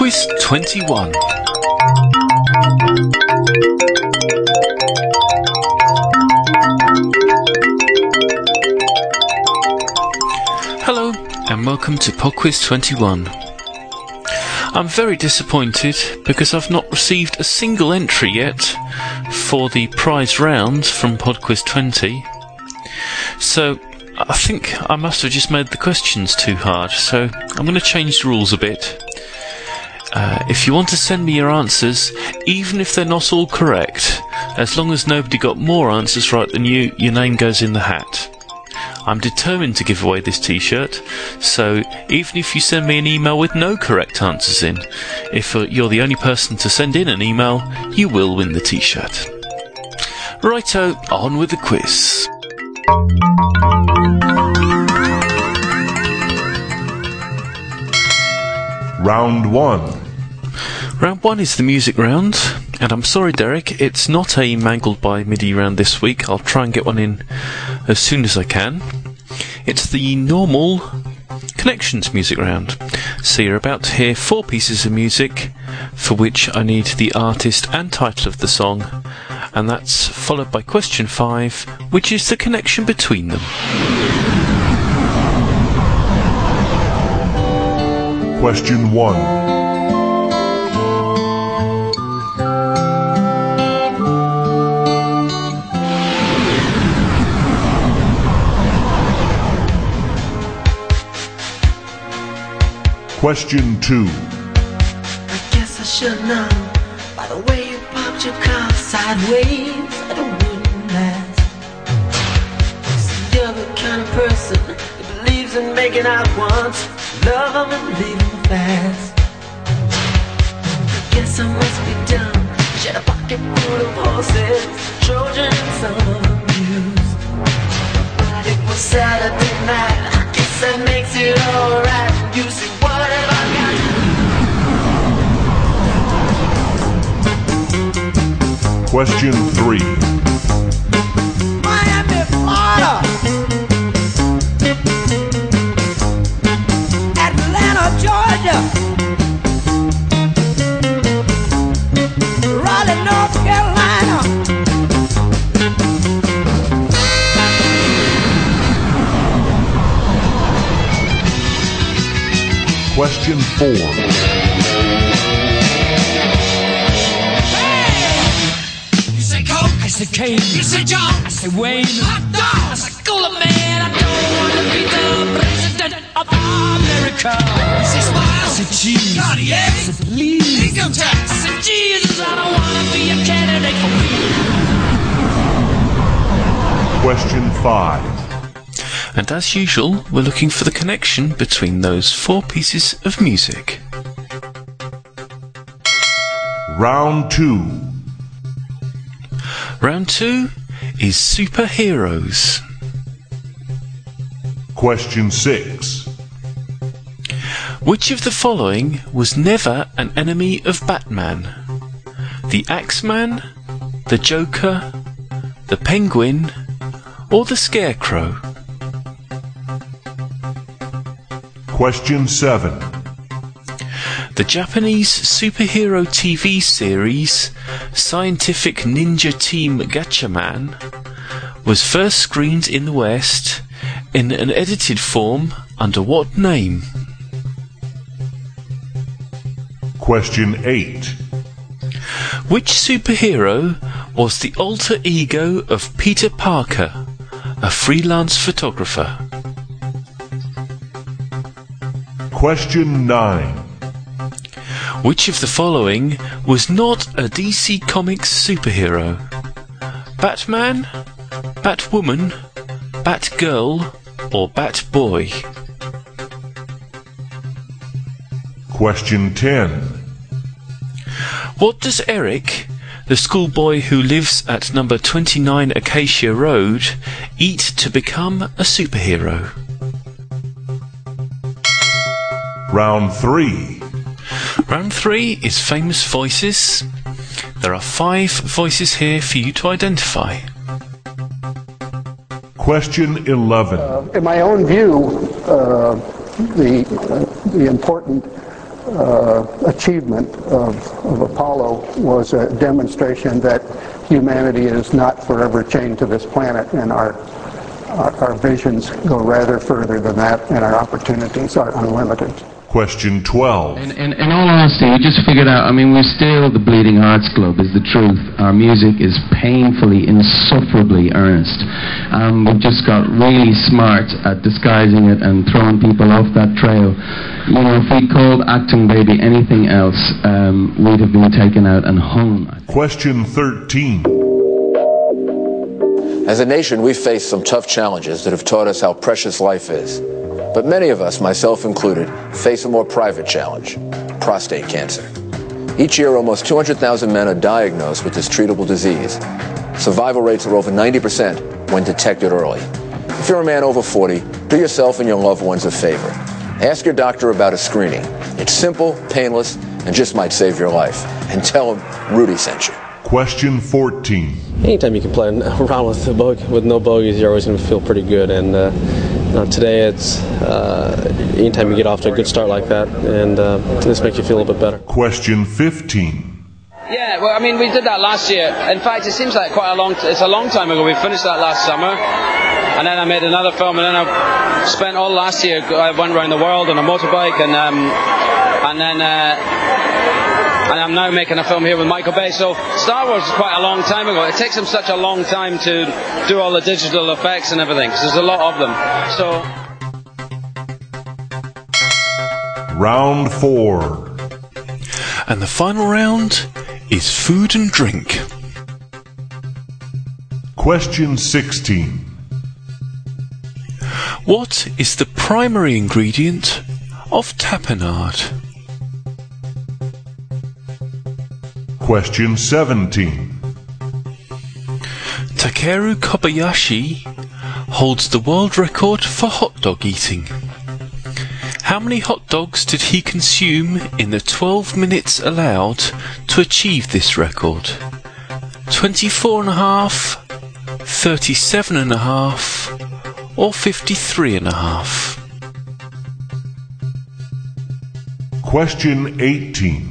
Quiz 21. Hello and welcome to PodQuiz 21. I'm very disappointed because I've not received a single entry yet for the prize round from PodQuiz 20. So I think I must have just made the questions too hard, so I'm going to change the rules a bit. If you want to send me your answers, even if they're not all correct, as long as nobody got more answers right than you, your name goes in the hat. I'm determined to give away this t-shirt, so even if you send me an email with no correct answers in, if you're the only person to send in an email, you will win the t-shirt. Righto, on with the quiz. Round 1. Round 1 is the music round, and I'm sorry Derek, it's not a Mangled by MIDI round this week. I'll try and get one in as soon as I can. It's the normal Connections music round. So you're about to hear four pieces of music for which I need the artist and title of the song, and that's followed by question 5, which is the connection between them. Question 1. Question 2. I guess I should know by the way you popped your car sideways that it wouldn't last. You're the kind of person that believes in making out once, love and leave them fast. I guess I must be dumb. Shed a pocket full of horses, Trojans unused. But it was Saturday night. I guess that makes it alright. You see, what have I got? Question 3. Miami, Florida. Georgia, Raleigh, North Carolina. Question 4. Hey! You say Coke, I say Kane. You say John, I say Wayne. Hot dog, I say Cooler Man. I don't want to be the president of America. I said cheese, Cartier, I said please, income tax, I said Jesus, I don't want to be a candidate for me. Question 5. And as usual, we're looking for the connection between those four pieces of music. Round 2. Round 2 is Superheroes. Question 6. Which of the following was never an enemy of Batman? The Axeman, the Joker, the Penguin, or the Scarecrow? Question 7. The Japanese superhero TV series Scientific Ninja Team Gatchaman was first screened in the West in an edited form under what name? Question 8. Which superhero was the alter ego of Peter Parker, a freelance photographer? Question 9. Which of the following was not a DC Comics superhero? Batman, Batwoman, Batgirl, or Batboy? Question 10. What does Eric, the schoolboy who lives at number 29 Acacia Road, eat to become a superhero? Round 3. Round 3 is Famous Voices. There are 5 voices here for you to identify. Question 11. In my own view, the important achievement of Apollo was a demonstration that humanity is not forever chained to this planet, and our visions go rather further than that, and our opportunities are unlimited. Question 12. In all honesty, we just figured out, I mean, we're still the Bleeding Hearts Club, is the truth. Our music is painfully, insufferably earnest. We've just got really smart at disguising it and throwing people off that trail. You know, if we called Acting Baby anything else, we'd have been taken out and hung. Question 13. As a nation, we've faced some tough challenges that have taught us how precious life is. But many of us, myself included, face a more private challenge: prostate cancer. Each year, almost 200,000 men are diagnosed with this treatable disease. Survival rates are over 90% when detected early. If you're a man over 40, do yourself and your loved ones a favor. Ask your doctor about a screening. It's simple, painless, and just might save your life. And tell him Rudy sent you. Question 14. Anytime you can play around with no bogeys, you're always going to feel pretty good. And today, it's anytime you get off to a good start like that, and this makes you feel a little bit better. Question 15. Yeah, well, I mean, we did that last year. In fact, it seems like quite it's a long time ago. We finished that last summer, and then I made another film, and then I spent all last year. I went around the world on a motorbike, and I'm now making a film here with Michael Bay. So Star Wars is quite a long time ago. It takes them such a long time to do all the digital effects and everything, because there's a lot of them. So round 4. And the final round is food and drink. Question 16. What is the primary ingredient of tapenade? Question 17. Takeru Kobayashi holds the world record for hot dog eating. How many hot dogs did he consume in the 12 minutes allowed to achieve this record? 24.5, 37.5, or 53.5? Question 18.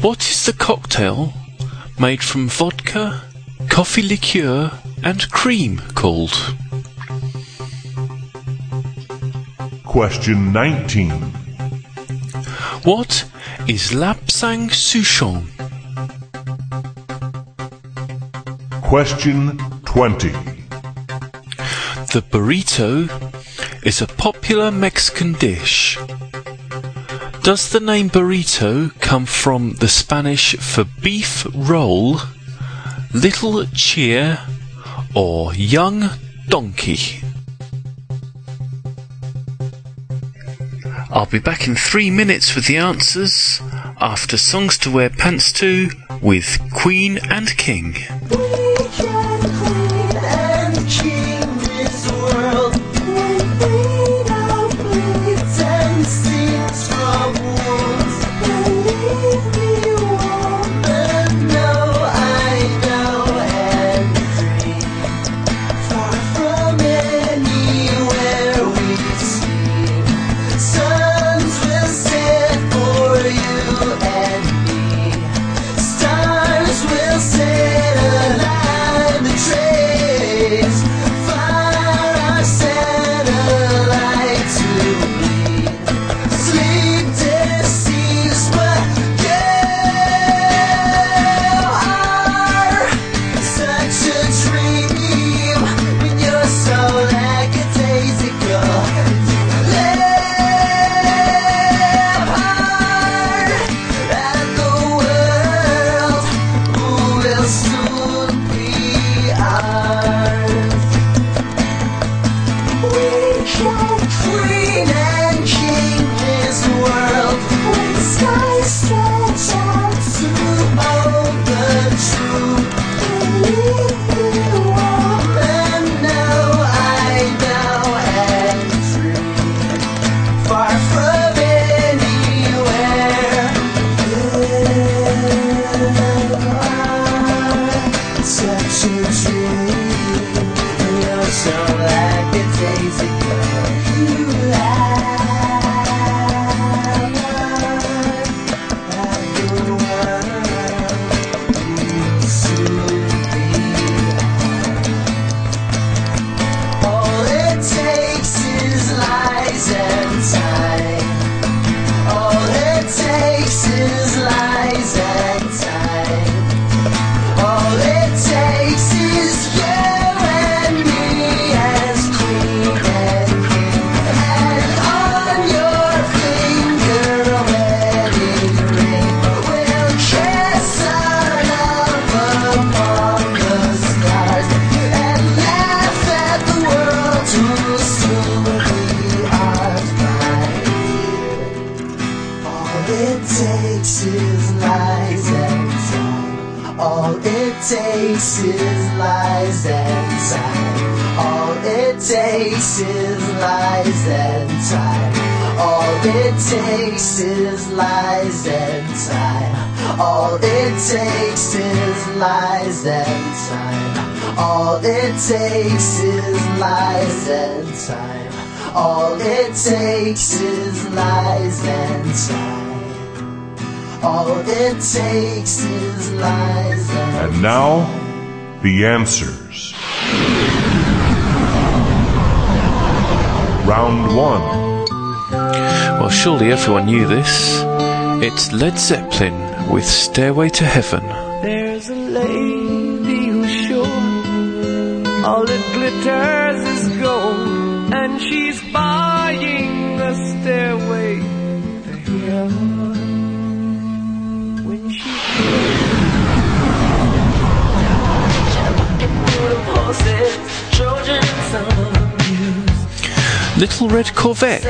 What is the cocktail made from vodka, coffee liqueur, and cream called? Question 19. What is Lapsang Souchong? Question 20. The burrito is a popular Mexican dish. Does the name burrito come from the Spanish for beef roll, little cheer, or young donkey? I'll be back in 3 minutes with the answers after Songs To Wear Pants To with Queen and King. All it takes is lies and time. And now, the answers. Round one. Well, surely everyone knew this. It's Led Zeppelin with Stairway to Heaven. There's a lady who's sure all it glitters is gold, and she's buying a stairway to heaven. Little Red Corvette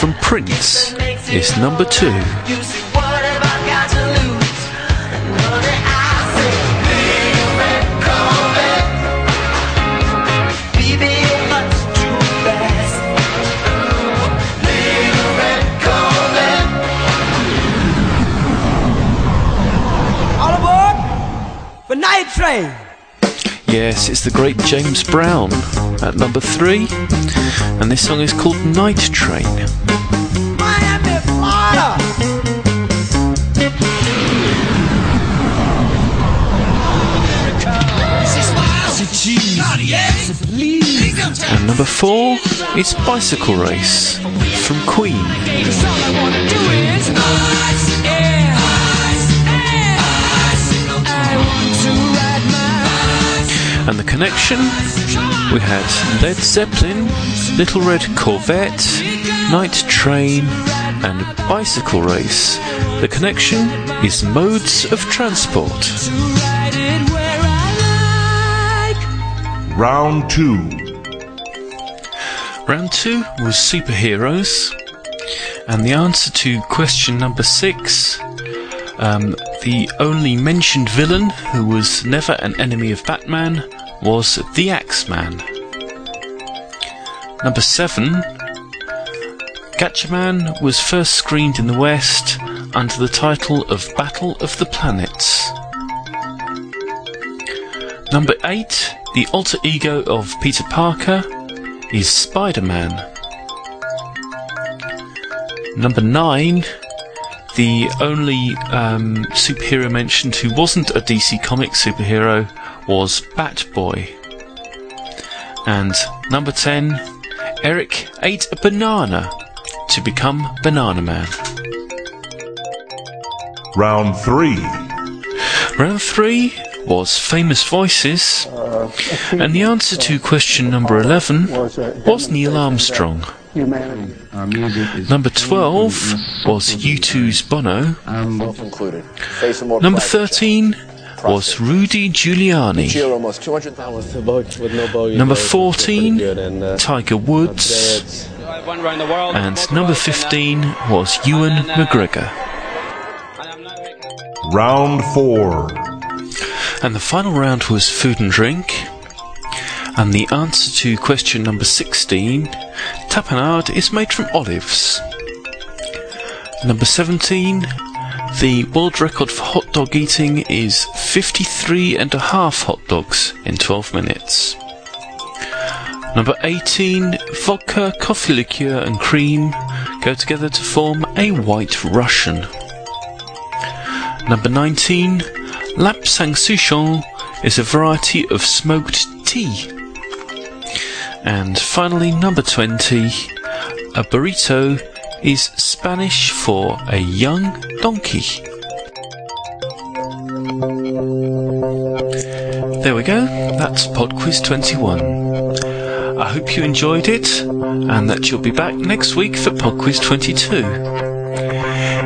from Prince is number 2. All aboard for Night Train! Yes, it's the great James Brown at number 3, and this song is called Night Train. Miami, Florida! And number 4 is Bicycle Race from Queen. And the connection, we had Led Zeppelin, Little Red Corvette, Night Train and Bicycle Race. The connection is modes of transport. Round 2. Round 2 was superheroes. And the answer to question number 6... the only mentioned villain who was never an enemy of Batman was the Axeman. Number 7, Gatchaman was first screened in the West under the title of Battle of the Planets. Number 8, the alter ego of Peter Parker is Spider-Man. Number 9, the only superhero mentioned who wasn't a DC Comics superhero was Batboy. And number 10, Eric ate a banana to become Banana Man. Round 3. Round 3 was Famous Voices, and the answer to question number 11 was Neil Armstrong. Number 12 was U2's Bono. Number 13 was Rudy Giuliani. Number 14, Tiger Woods. And number 15 was Ewan McGregor. Round 4. And the final round was food and drink. And the answer to question number 16, tapenade is made from olives. Number 17, the world record for hot dog eating is 53.5 hot dogs in 12 minutes. Number 18, vodka, coffee liqueur and cream go together to form a White Russian. Number 19, Lapsang Souchong is a variety of smoked tea. And finally, number 20, a burrito is Spanish for a young donkey. There we go, that's PodQuiz 21. I hope you enjoyed it, and that you'll be back next week for PodQuiz 22.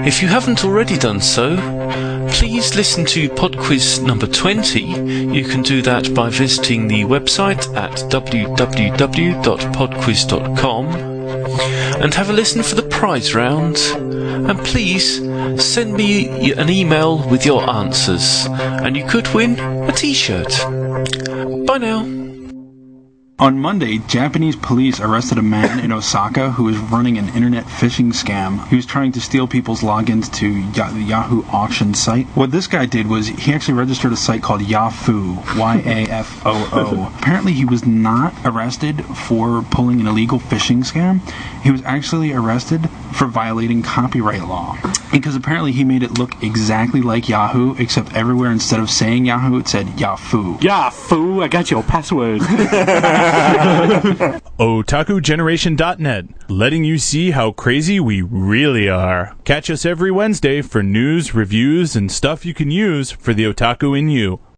If you haven't already done so, please listen to PodQuiz number 20. You can do that by visiting the website at www.podquiz.com and have a listen for the prize round. And please send me an email with your answers, and you could win a t-shirt. Bye now. On Monday, Japanese police arrested a man in Osaka who was running an internet phishing scam. He was trying to steal people's logins to the Yahoo auction site. What this guy did was he actually registered a site called Yafoo, Y-A-F-O-O. Apparently, he was not arrested for pulling an illegal phishing scam. He was actually arrested for violating copyright law. Because apparently he made it look exactly like Yahoo, except everywhere instead of saying Yahoo, it said Yafoo. Yafoo, I got your password. OtakuGeneration.net, letting you see how crazy we really are. Catch us every Wednesday for news, reviews, and stuff you can use for the otaku in you.